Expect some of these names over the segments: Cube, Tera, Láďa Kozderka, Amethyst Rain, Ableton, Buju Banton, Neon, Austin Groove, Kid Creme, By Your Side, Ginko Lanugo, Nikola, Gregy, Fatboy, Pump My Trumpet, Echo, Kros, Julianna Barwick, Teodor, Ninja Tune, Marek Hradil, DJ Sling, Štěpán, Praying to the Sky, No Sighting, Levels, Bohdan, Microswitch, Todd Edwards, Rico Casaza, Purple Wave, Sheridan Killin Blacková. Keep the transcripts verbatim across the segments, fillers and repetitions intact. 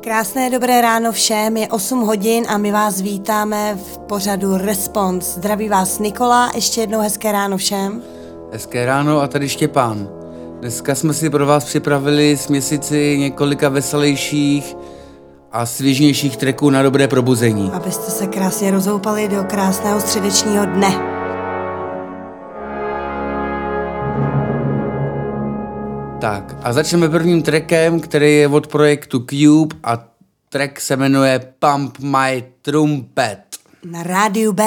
Krásné dobré ráno všem, je osm hodin a my vás vítáme v pořadu Response. Zdraví vás Nikola, ještě jednou hezké ráno všem. Hezké ráno a tady Štěpán. Dneska jsme si pro vás připravili směsici několika veselějších a svěžnějších tracků na dobré probuzení. Abyste se krásně rozoupali do krásného středečního dne. Tak a začneme prvním trackem, který je od projektu Cube a track se jmenuje Pump My Trumpet. Na rádiu B.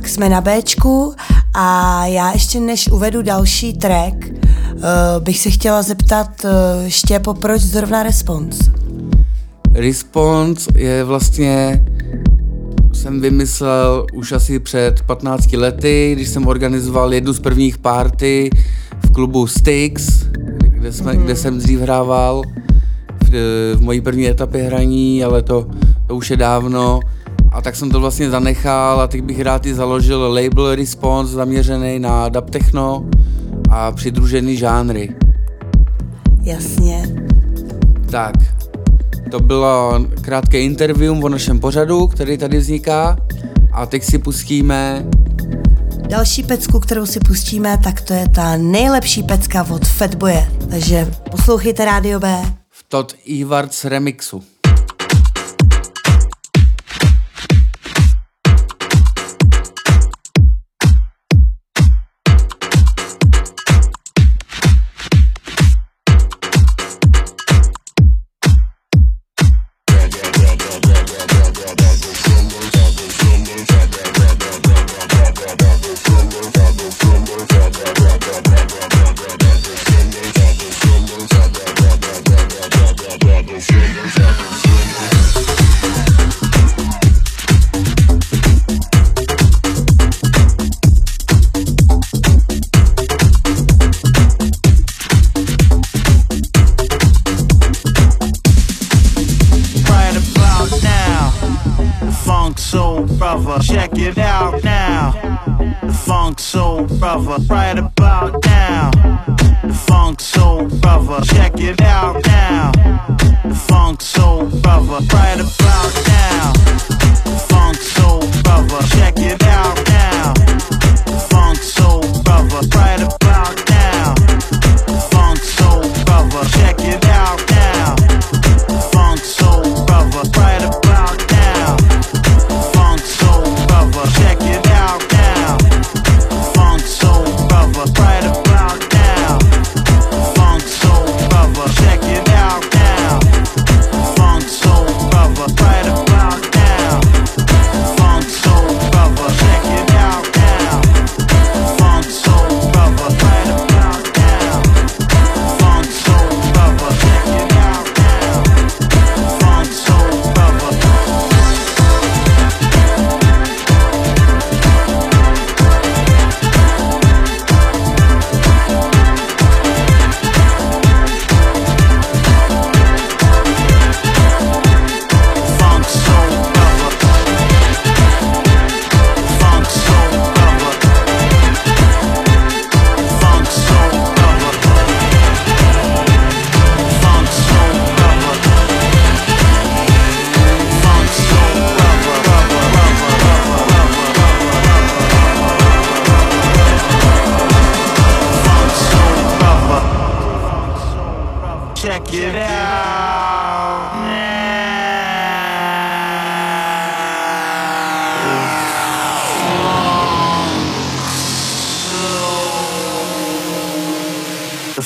Tak jsme na béčku a já ještě než uvedu další track, bych se chtěla zeptat Štěpo, proč zrovna Response? Response je vlastně, jsem vymyslel už asi před patnácti lety, když jsem organizoval jednu z prvních party v klubu Styx, kde, jsme, mm-hmm. kde jsem dřív hrával v, v mojí první etapě hraní, ale to, to už je dávno. A tak jsem to vlastně zanechal a teď bych rád i založil label Response zaměřený na dub techno a přidružený žánry. Jasně. Tak, to bylo krátké interview o našem pořadu, který tady vzniká a teď si pustíme... Další pecku, kterou si pustíme, tak to je ta nejlepší pecka od Fatboye, takže poslouchejte Rádio B. V Todd Edwards remixu.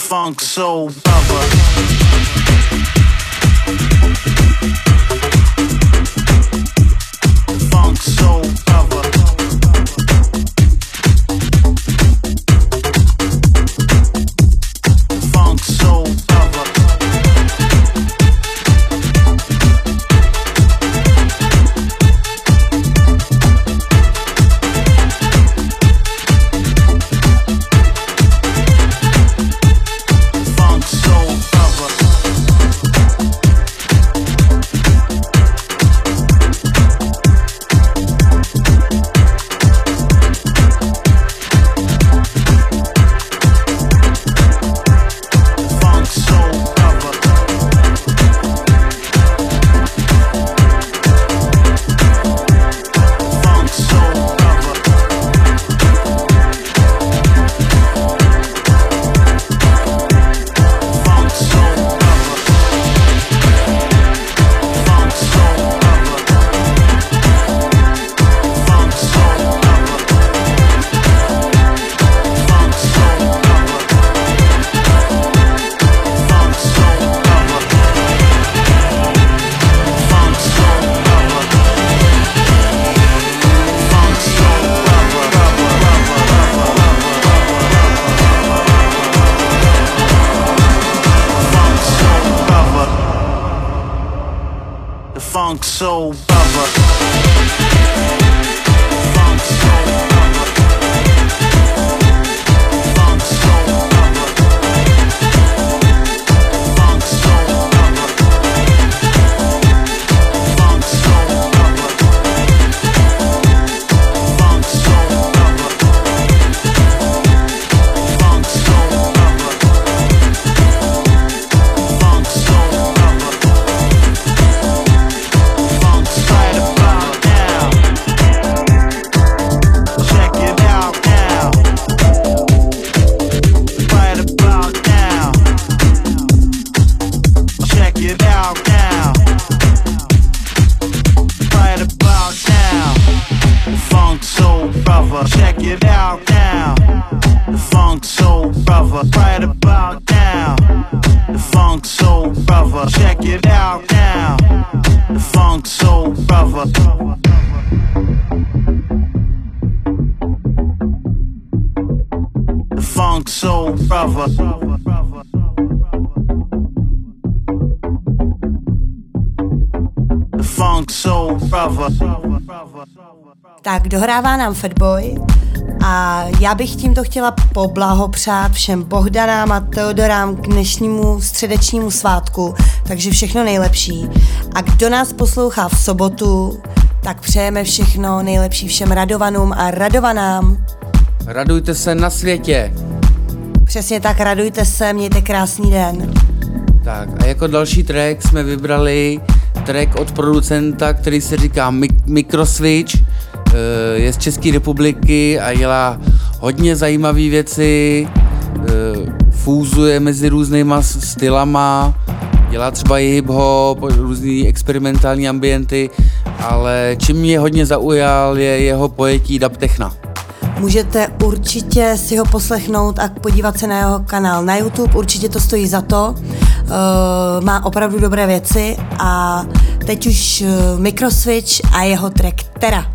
Funk soul brother. soul brother. Funk soul brother. Funk soul brother. Funk soul brother. Funk soul brother. Funk soul brother. Funk soul brother. Funk soul brother. Check it out now. The funk soul brother, right about now. The funk soul brother, check it out now. The funk soul brother. The funk soul brother. The funk soul brother. Tak dohrává nám Fatboy a já bych tímto chtěla poblahopřát všem Bohdanám a Teodorám k dnešnímu středečnímu svátku, takže všechno nejlepší. A kdo nás poslouchá v sobotu, tak přejeme všechno nejlepší všem radovanům a radovanám. Radujte se na světě. Přesně tak, radujte se, mějte krásný den. Tak a jako další track jsme vybrali track od producenta, který se říká Mi- Microswitch. Je z České republiky a dělá hodně zajímavé věci, fúzuje mezi různýma stylama, dělá třeba i hip-hop, různý experimentální ambienty, ale čím mě hodně zaujal, je jeho pojetí dub techna. Můžete určitě si ho poslechnout a podívat se na jeho kanál na YouTube, určitě to stojí za to. Uh, má opravdu dobré věci a teď už Microswitch a jeho track Tera.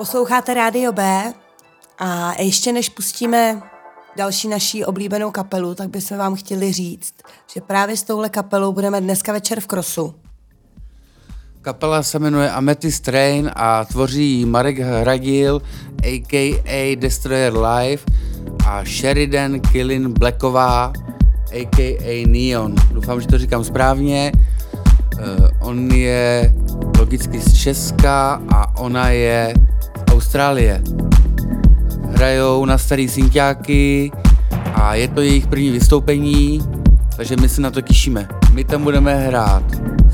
Posloucháte Rádio B a ještě než pustíme další naší oblíbenou kapelu, tak bychom vám chtěli říct, že právě s touhle kapelou budeme dneska večer v Krosu. Kapela se jmenuje Amethyst Rain a tvoří ji Marek Hradil, a k a. Destroyer Life a Sheridan Killin Blacková, a k a. Neon. Doufám, že to říkám správně. Uh, on je logicky z Česka a ona je z Austrálie. Hrajou na starý synťáky a je to jejich první vystoupení, takže my se na to těšíme. My tam budeme hrát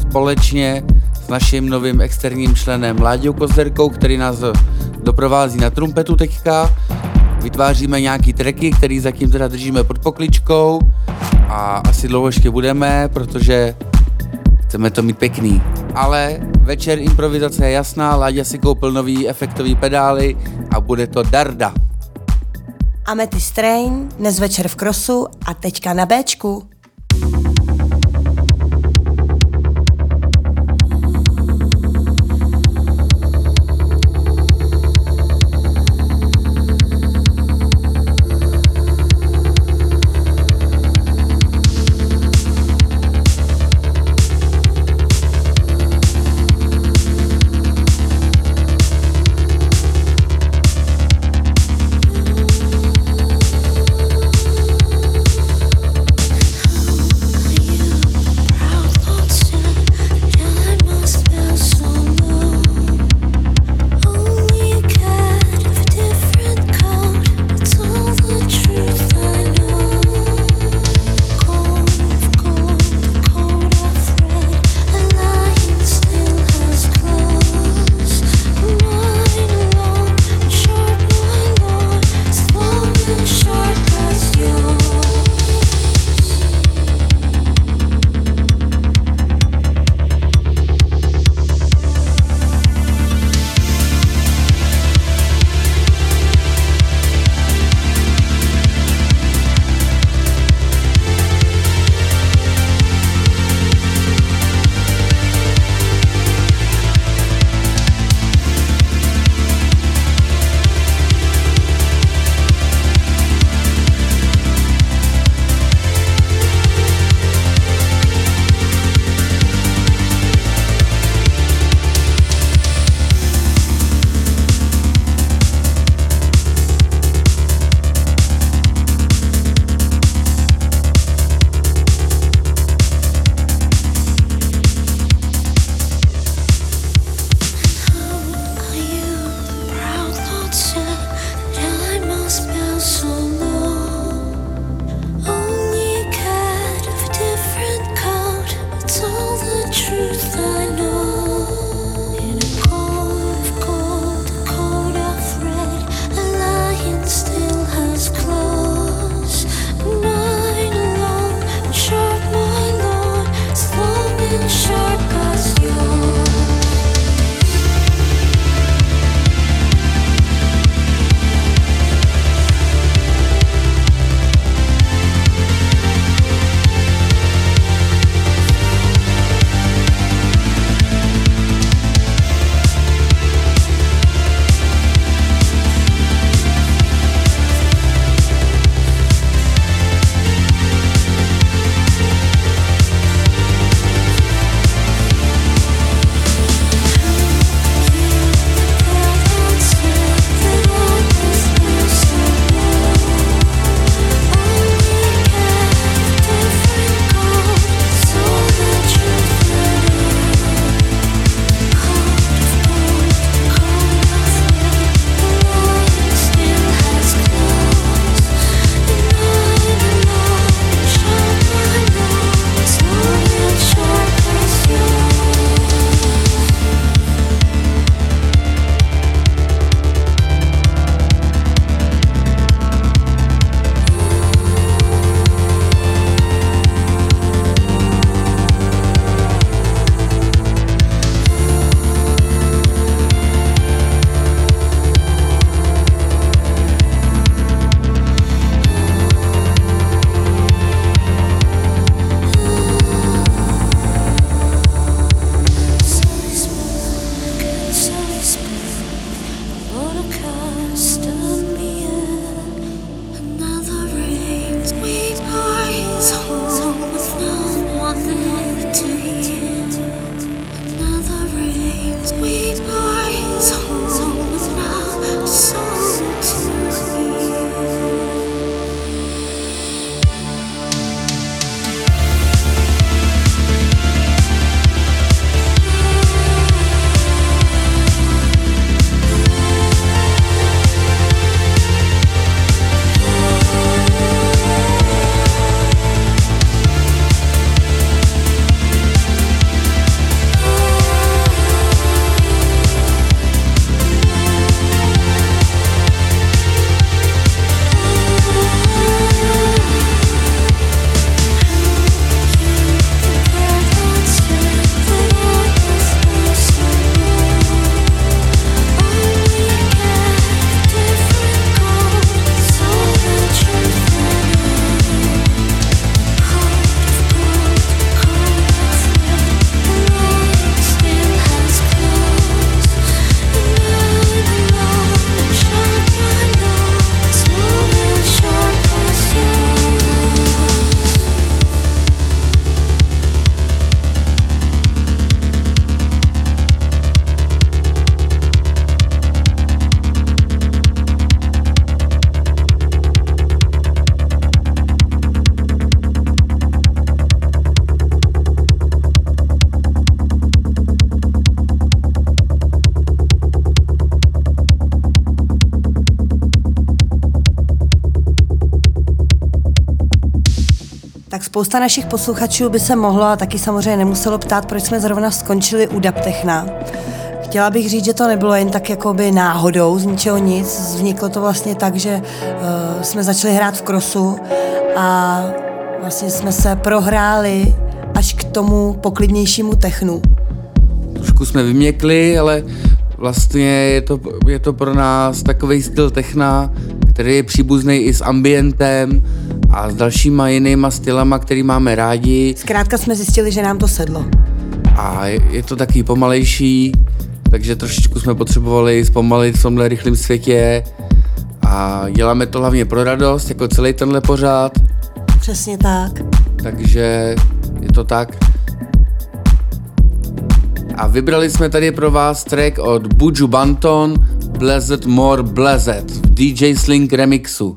společně s naším novým externím členem Láďou Kozderkou, který nás doprovází na trumpetu teďka. Vytváříme nějaký tracky, který zatím teda držíme pod pokličkou a asi dlouho ještě budeme, protože chceme to mít pěkný. Ale večer improvizace je jasná, Láďa si koupil nový efektový pedály a bude to darda. Amethyst Rain, dnes večer v Krosu a teďka na Bčku. Spousta našich posluchačů by se mohlo a taky samozřejmě nemuselo ptát, proč jsme zrovna skončili u dubtechna. Chtěla bych říct, že to nebylo jen tak jakoby náhodou, z ničeho nic. Vzniklo to vlastně tak, že uh, jsme začali hrát v krosu a vlastně jsme se prohráli až k tomu poklidnějšímu technu. Trošku jsme vyměkli, ale vlastně je to, je to pro nás takový styl techna, který je příbuzný i s ambientem a s dalšíma jinýma stylama, který máme rádi. Zkrátka jsme zjistili, že nám to sedlo. A je to taky pomalejší, takže trošičku jsme potřebovali zpomalit v tomhle rychlém světě a děláme to hlavně pro radost, jako celý tenhle pořád. Přesně tak. Takže je to tak. A vybrali jsme tady pro vás track od Buju Banton, Blessed More Blessed, v D J Sling remixu.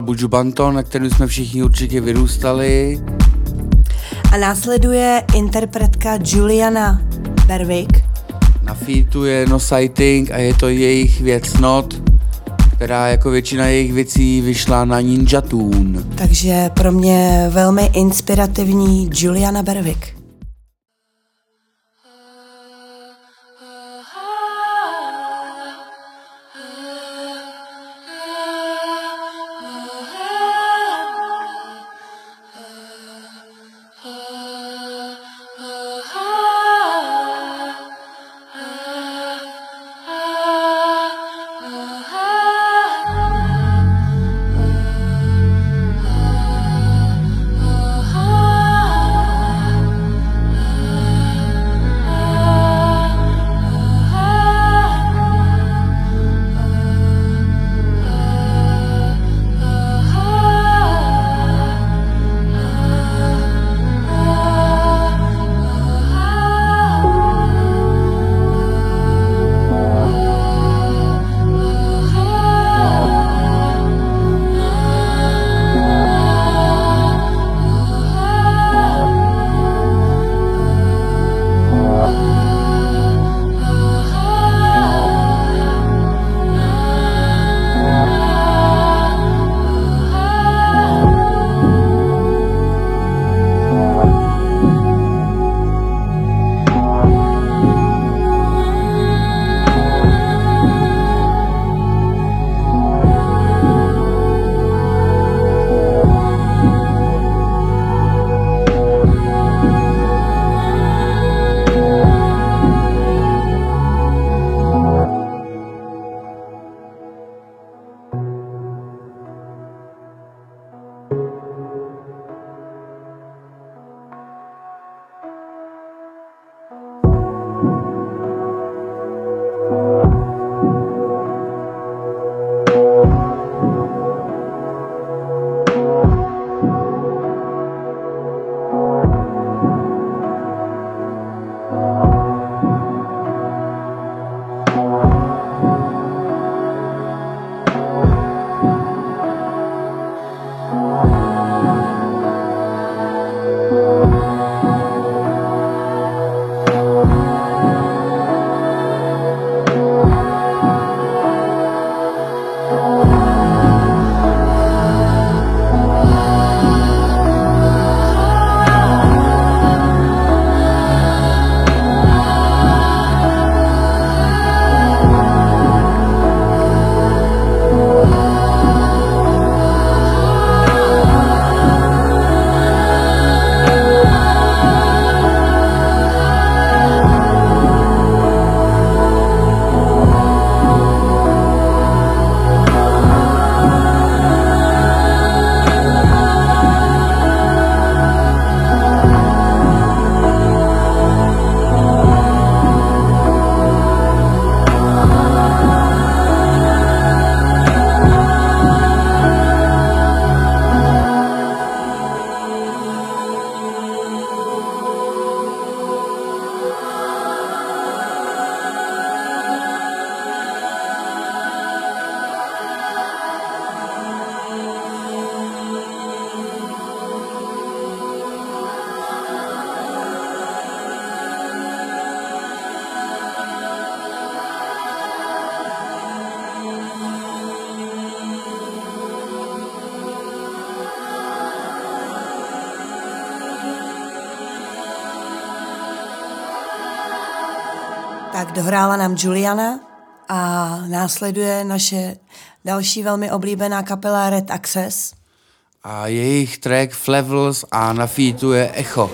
Buju Banton, na kterém jsme všichni určitě vyrůstali. A následuje interpretka Julianna Barwick. Na featu je No Sighting a je to jejich věc Not, která jako většina jejich věcí vyšla na Ninja Tune. Takže pro mě velmi inspirativní Julianna Barwick. Tak dohrála nám Julianna a následuje naše další velmi oblíbená kapela Red Access. A jejich track Levels a na featu je Echo.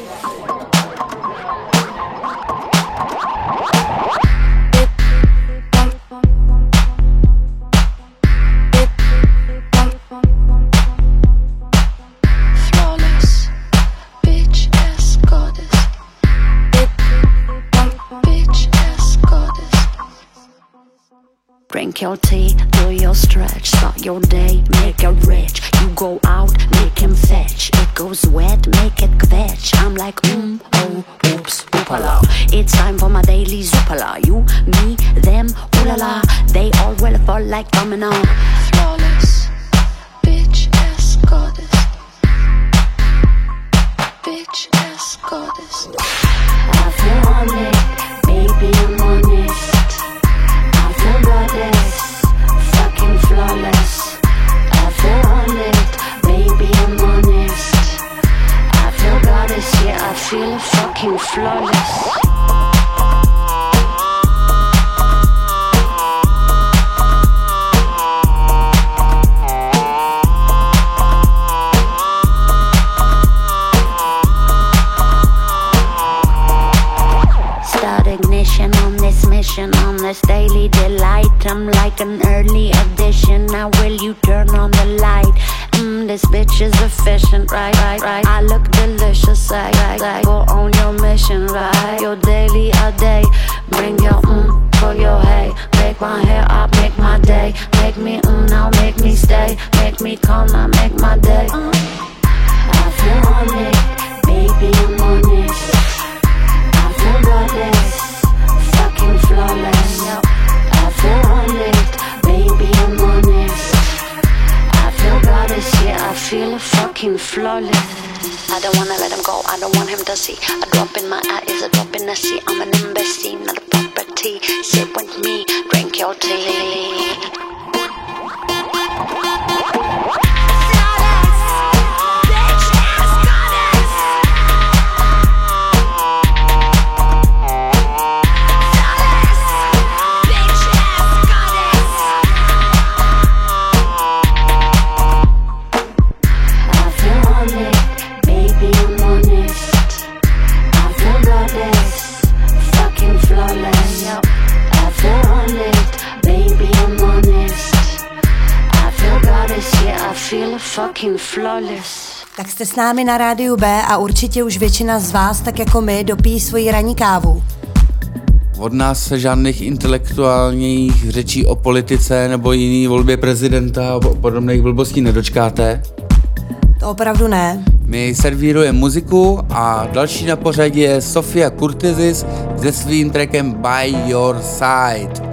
Drink your tea, do your stretch, start your day, make it rich. You go out, make him fetch. It goes wet, make it kvetch. I'm like, mm, oh, oops, oopala. It's time for my daily zoopala. You, me, them, ooh-la-la. They all will fall like domino. Flawless, bitch-ass goddess. Bitch-ass goddess. I feel on it, baby, I'm on it. Goddess, fucking flawless. I feel on it, baby, I'm honest. I feel goddess, yeah, I feel fucking flawless. On this daily delight, I'm like an early edition. Now will you turn on the light? Mmm, this bitch is efficient, right, right, right. I look delicious, I, I, I go on your mission, right. Your daily a day, bring your mmm, for your hey. Make my hair up, make my day. Make me mmm, now make me stay. Make me calm, now make my day. Mm. I feel on it, baby, I'm on it. I feel goddess. Flawless. I feel on it, baby, I'm honest. I feel goddess, yeah, I feel fucking flawless. I don't wanna let him go, I don't want him to see. A drop in my eye is a drop in the sea. I'm an embassy, not a property. Sit with me, drink your tea. Tak jste s námi na rádiu B a určitě už většina z vás, tak jako my, dopíjí svoji ranní kávu. Od nás se žádných intelektuálních řečí o politice nebo jiný volbě prezidenta a podobných blbostí nedočkáte. To opravdu ne. My servírujeme muziku a další na pořadě je Sofia Curtis se svým trackem By Your Side.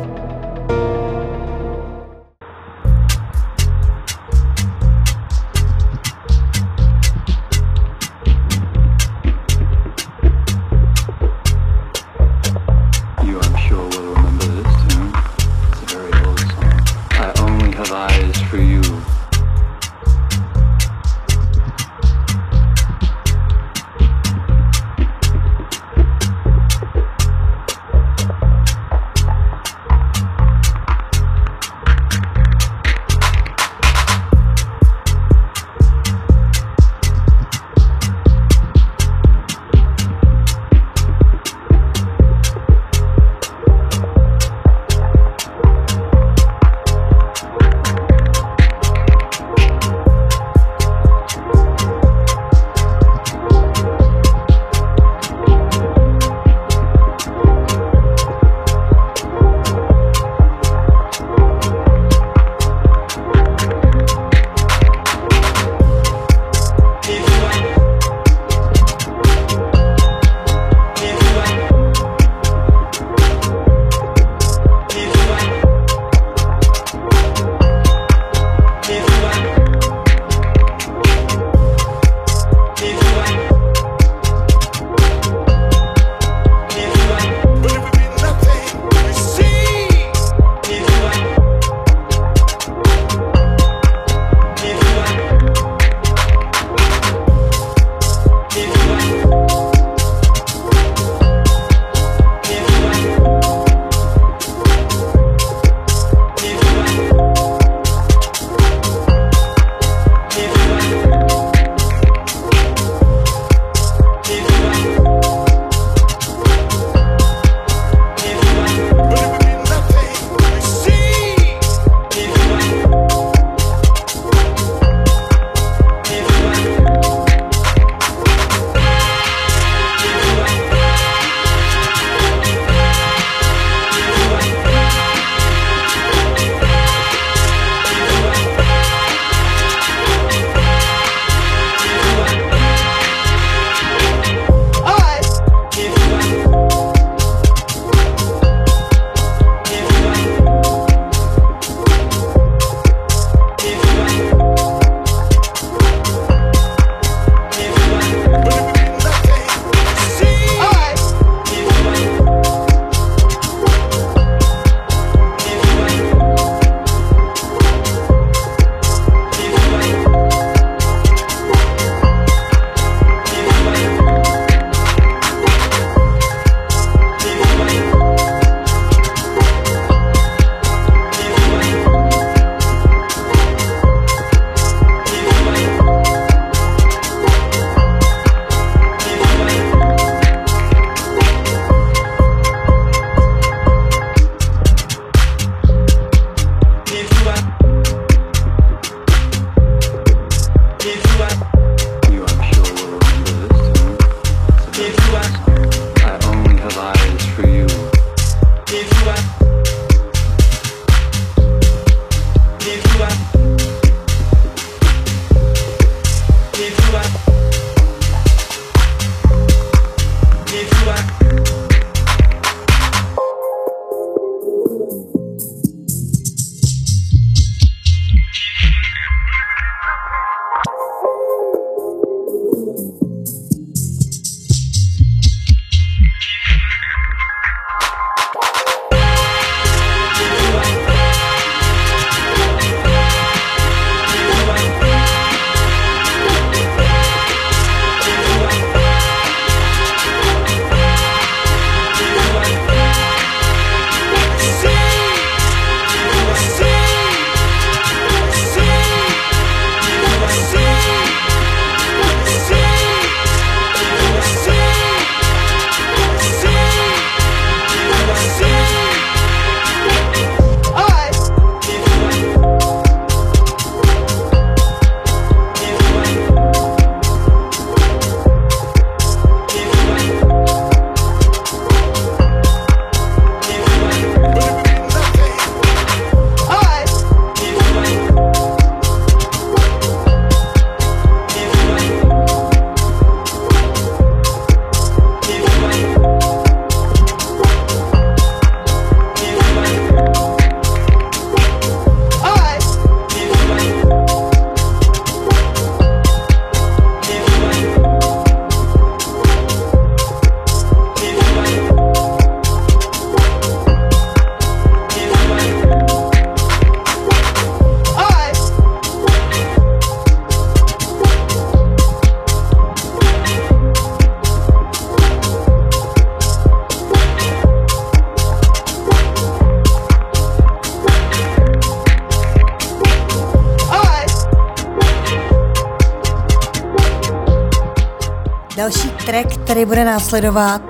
Který bude následovat,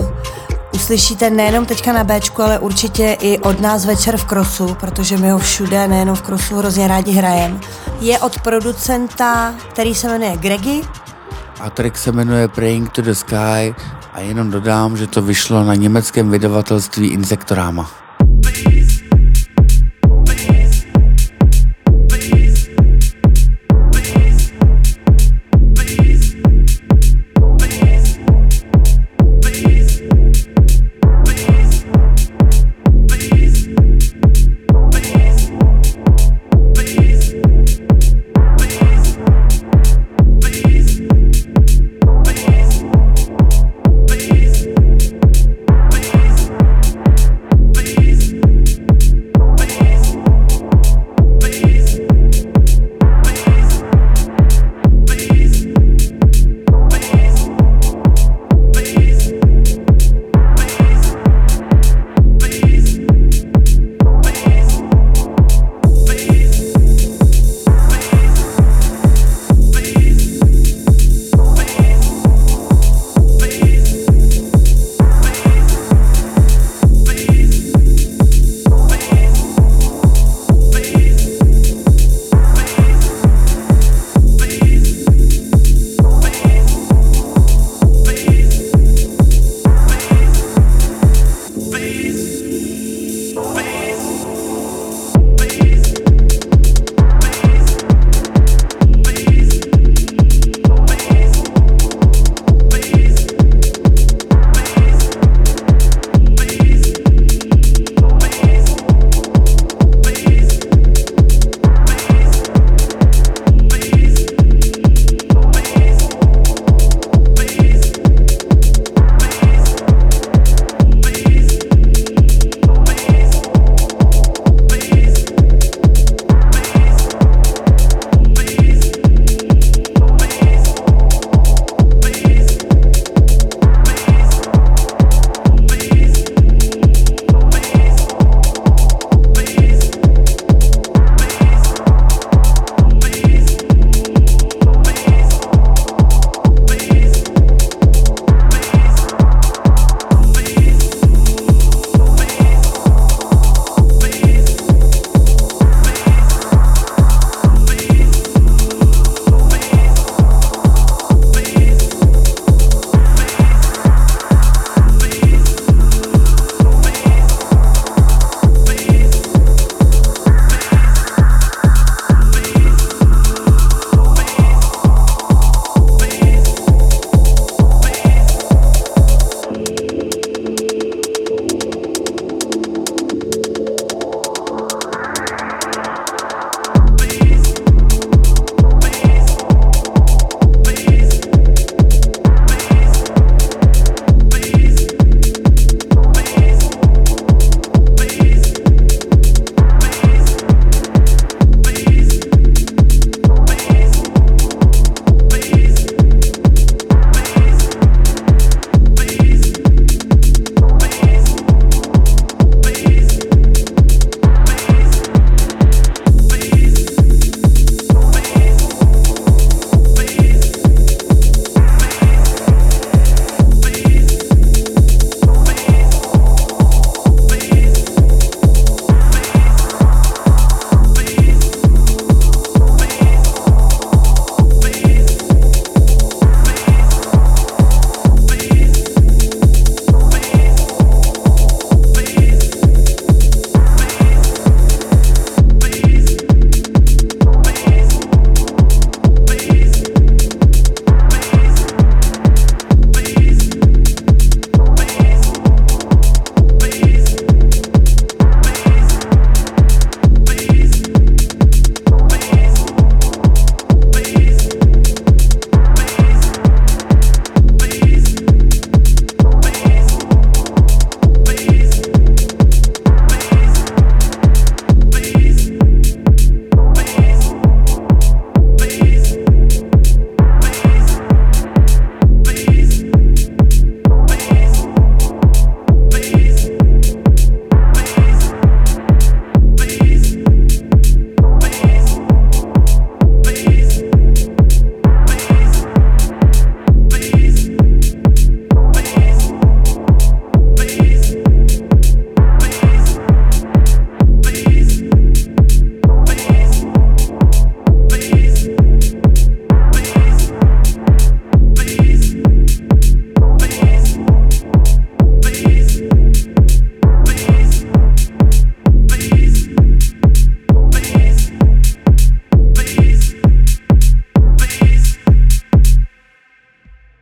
uh, uslyšíte nejenom teďka na Bčku, ale určitě i od nás večer v Krosu, protože my ho všude, nejenom v Krosu, hrozně rádi hrajeme. Je od producenta, který se jmenuje Gregy. A track se jmenuje Praying to the Sky a jenom dodám, že to vyšlo na německém vydavatelství Insectorama. Please.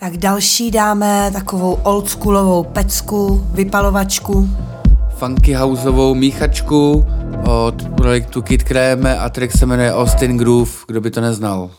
Tak další dáme takovou oldschoolovou pecku, vypalovačku. Funky houseovou míchačku od projektu Kid Creme a track se jmenuje Austin Groove, kdo by to neznal.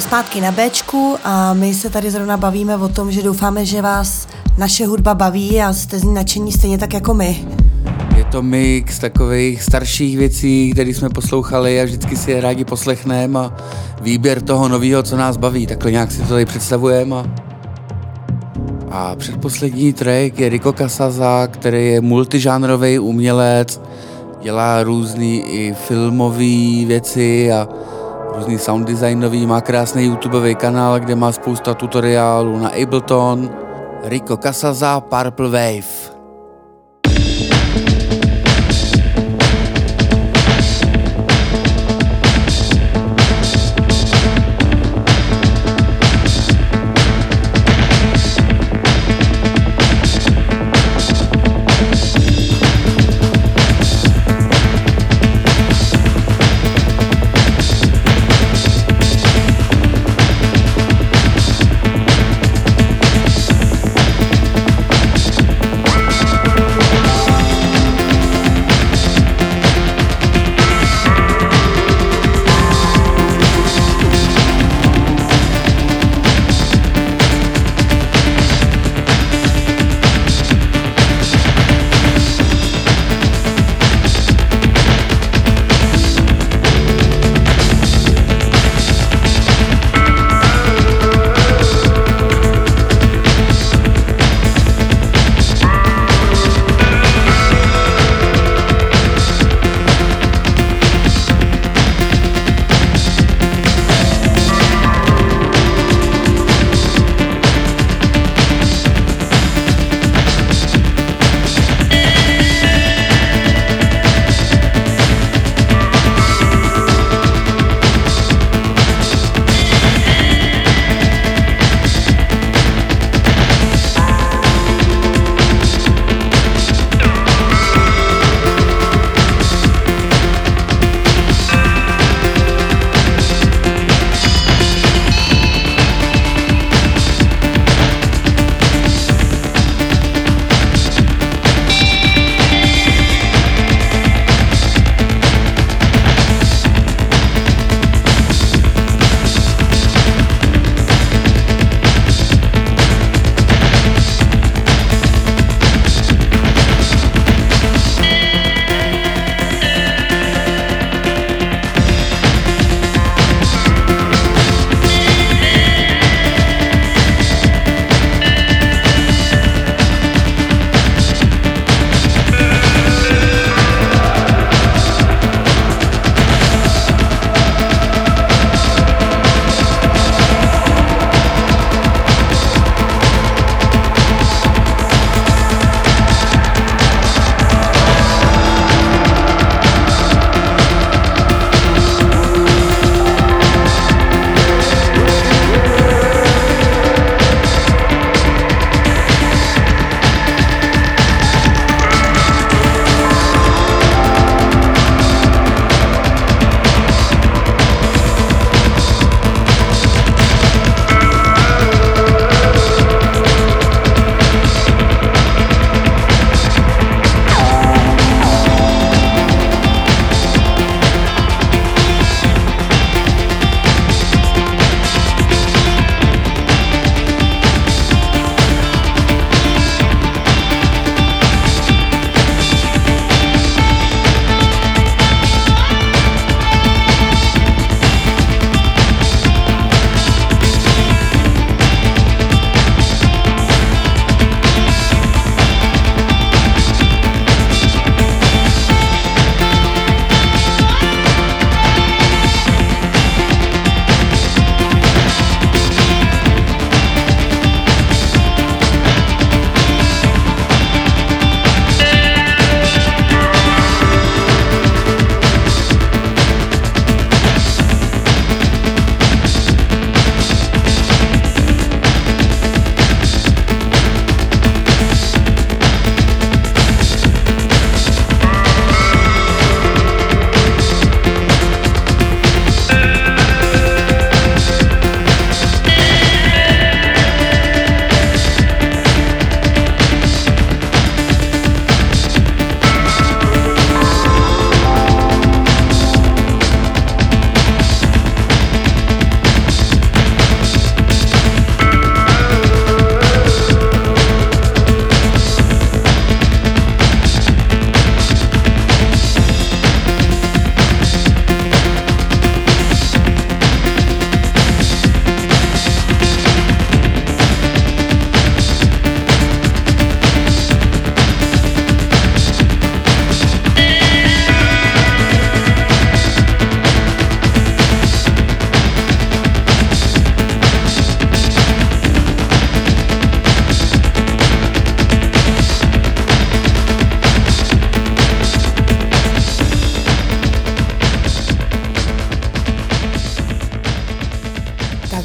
Zpátky na Bčku a my se tady zrovna bavíme o tom, že doufáme, že vás naše hudba baví a jste z ní nadšení stejně tak jako my. Je to mix takových starších věcí, které jsme poslouchali a vždycky si je rádi poslechneme a výběr toho nového, co nás baví, takhle nějak si to tady představujeme. A, a předposlední track je Rico Casaza, který je multižánrový umělec, dělá různý i filmové věci a různý sound designový, má krásný YouTubeový kanál, kde má spousta tutoriálů na Ableton. Rico Casaza, Purple Wave.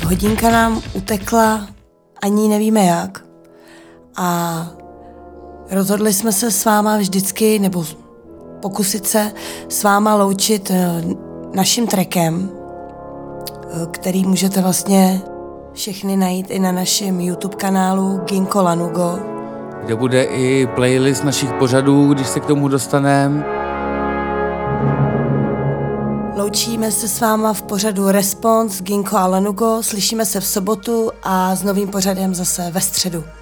Hodinka nám utekla, ani nevíme jak. A rozhodli jsme se s váma vždycky, nebo pokusit se s váma loučit naším trackem, který můžete vlastně všechny najít i na našem YouTube kanálu Ginko Lanugo. Kde bude i playlist našich pořadů, když se k tomu dostaneme. Loučíme se s váma v pořadu Response Ginko a Lanugo, slyšíme se v sobotu a s novým pořadem zase ve středu.